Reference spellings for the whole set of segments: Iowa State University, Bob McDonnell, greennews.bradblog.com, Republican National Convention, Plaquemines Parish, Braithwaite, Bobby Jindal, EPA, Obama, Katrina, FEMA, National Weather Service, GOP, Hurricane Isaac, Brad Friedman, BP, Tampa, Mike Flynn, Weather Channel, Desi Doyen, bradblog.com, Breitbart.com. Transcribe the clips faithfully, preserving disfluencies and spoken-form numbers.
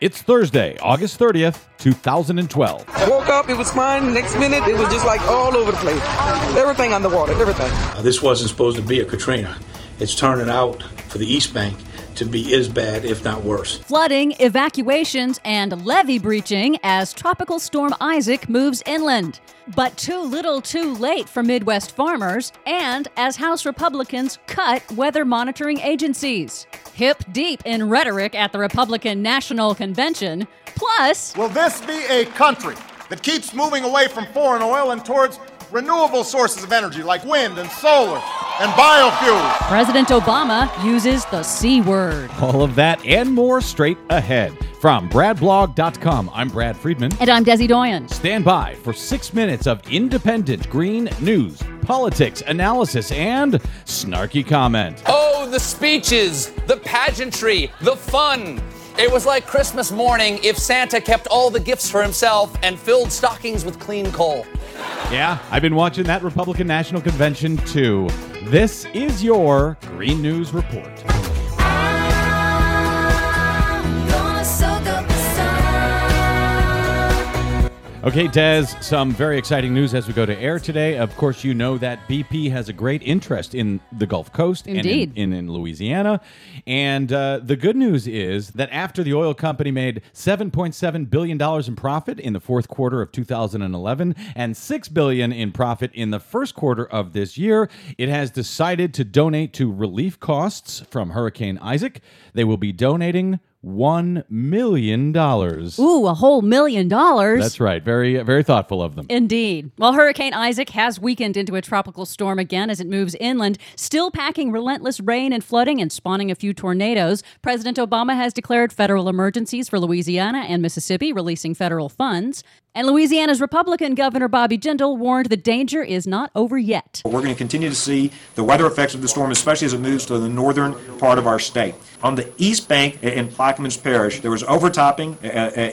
It's Thursday, August thirtieth, two thousand twelve. I woke up, it was fine. Next minute, it was just like all over the place. Everything underwater, everything. Uh, this wasn't supposed to be a Katrina. It's turning out for the East Bank to be as bad, if not worse. Flooding, evacuations, and levee breaching as Tropical Storm Isaac moves inland. But too little too late for Midwest farmers, and as House Republicans cut weather monitoring agencies. Hip deep in rhetoric at the Republican National Convention, plus... Will this be a country that keeps moving away from foreign oil and towards renewable sources of energy like wind and solar and biofuels? President Obama uses the C word. All of that and more straight ahead. From brad blog dot com, I'm Brad Friedman. And I'm Desi Doyen. Stand by for six minutes of independent green news, politics, analysis, and snarky comment. Oh, the speeches, the pageantry, the fun. It was like Christmas morning if Santa kept all the gifts for himself and filled stockings with clean coal. Yeah, I've been watching that Republican National Convention, too. This is your Green News Report. Okay, Des, some very exciting news as we go to air today. Of course, you know that B P has a great interest in the Gulf Coast. Indeed. And in, in, in Louisiana. And uh, the good news is that after the oil company made seven point seven billion dollars in profit in the fourth quarter of two thousand eleven and six billion dollars in profit in the first quarter of this year, it has decided to donate to relief costs from Hurricane Isaac. They will be donating One million dollars. Ooh, a whole million dollars. That's right. Very, very thoughtful of them. Indeed. Well, Hurricane Isaac has weakened into a tropical storm again as it moves inland, still packing relentless rain and flooding and spawning a few tornadoes. President Obama has declared federal emergencies for Louisiana and Mississippi, releasing federal funds. And Louisiana's Republican Governor Bobby Jindal warned the danger is not over yet. We're going to continue to see the weather effects of the storm, especially as it moves to the northern part of our state. On the East Bank in Plaquemines Parish, there was overtopping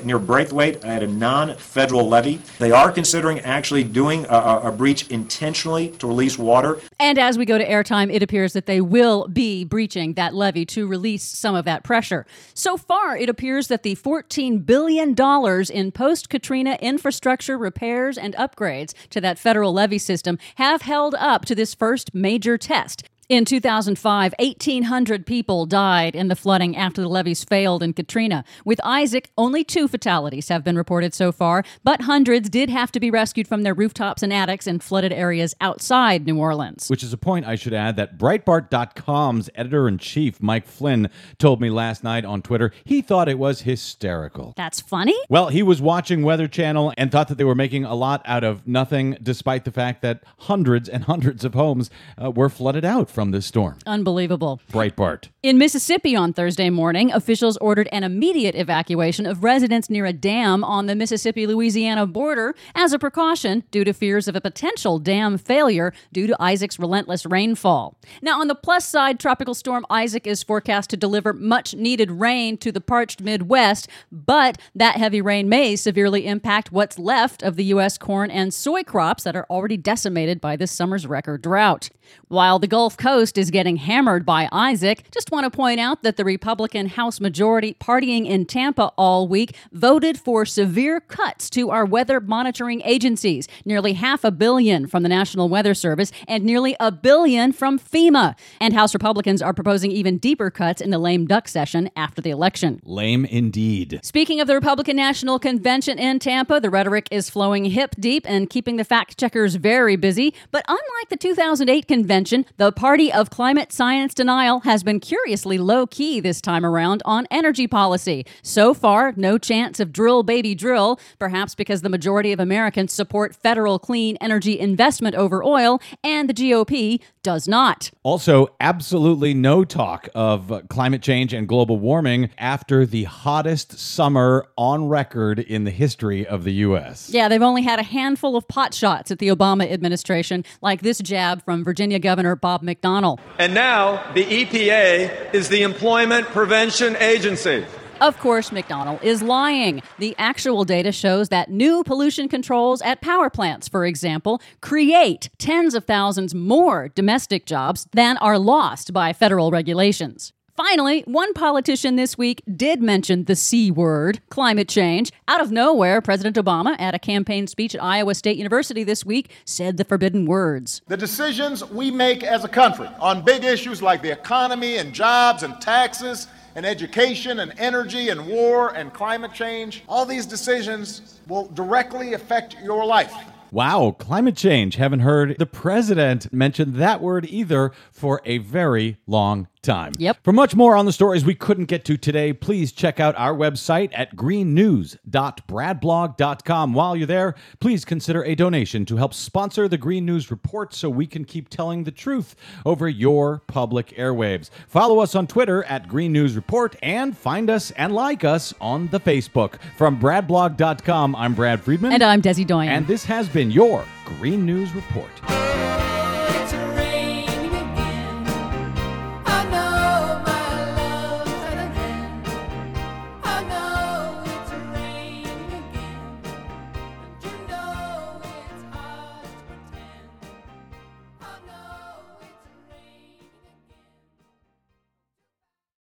near Braithwaite at a non-federal levee. They are considering actually doing a, a breach intentionally to release water. And as we go to airtime, it appears that they will be breaching that levee to release some of that pressure. So far, it appears that the fourteen billion dollars in post-Katrina infrastructure repairs and upgrades to that federal levee system have held up to this first major test. In two thousand five, eighteen hundred people died in the flooding after the levees failed in Katrina. With Isaac, only two fatalities have been reported so far, but hundreds did have to be rescued from their rooftops and attics in flooded areas outside New Orleans. Which is a point I should add that Breitbart dot com's editor-in-chief, Mike Flynn, told me last night on Twitter he thought it was hysterical. That's funny? Well, he was watching Weather Channel and thought that they were making a lot out of nothing, despite the fact that hundreds and hundreds of homes uh, were flooded out from this storm. Unbelievable. Breitbart. In Mississippi on Thursday morning, officials ordered an immediate evacuation of residents near a dam on the Mississippi-Louisiana border as a precaution due to fears of a potential dam failure due to Isaac's relentless rainfall. Now, on the plus side, Tropical Storm Isaac is forecast to deliver much-needed rain to the parched Midwest, but that heavy rain may severely impact what's left of the U S corn and soy crops that are already decimated by this summer's record drought. While the Gulf Coast is getting hammered by Isaac, just want to point out that the Republican House majority partying in Tampa all week voted for severe cuts to our weather monitoring agencies, nearly half a billion from the National Weather Service and nearly a billion from FEMA. And House Republicans are proposing even deeper cuts in the lame duck session after the election. Lame indeed. Speaking of the Republican National Convention in Tampa, the rhetoric is flowing hip deep and keeping the fact checkers very busy. But unlike the two thousand eight convention, the Party of Climate Science Denial has been curiously low-key this time around on energy policy. So far, no chance of drill, baby, drill, perhaps because the majority of Americans support federal clean energy investment over oil, and the G O P does not. Also, absolutely no talk of climate change and global warming after the hottest summer on record in the history of the U S. Yeah, they've only had a handful of pot shots at the Obama administration, like this jab from Virginia Governor Bob McDonnell. And now the E P A is the Employment Prevention Agency. Of course, McDonnell is lying. The actual data shows that new pollution controls at power plants, for example, create tens of thousands more domestic jobs than are lost by federal regulations. Finally, one politician this week did mention the C word, climate change. Out of nowhere, President Obama, at a campaign speech at Iowa State University this week, said the forbidden words. The decisions we make as a country on big issues like the economy and jobs and taxes and education and energy and war and climate change, all these decisions will directly affect your life. Wow, climate change. Haven't heard the president mention that word either for a very long time. Yep. For much more on the stories we couldn't get to today, please check out our website at green news dot brad blog dot com. While you're there, please consider a donation to help sponsor the Green News Report so we can keep telling the truth over your public airwaves. Follow us on Twitter at Green News Report and find us and like us on the Facebook. From brad blog dot com, I'm Brad Friedman. And I'm Desi Doyen. And this has been your Green News Report.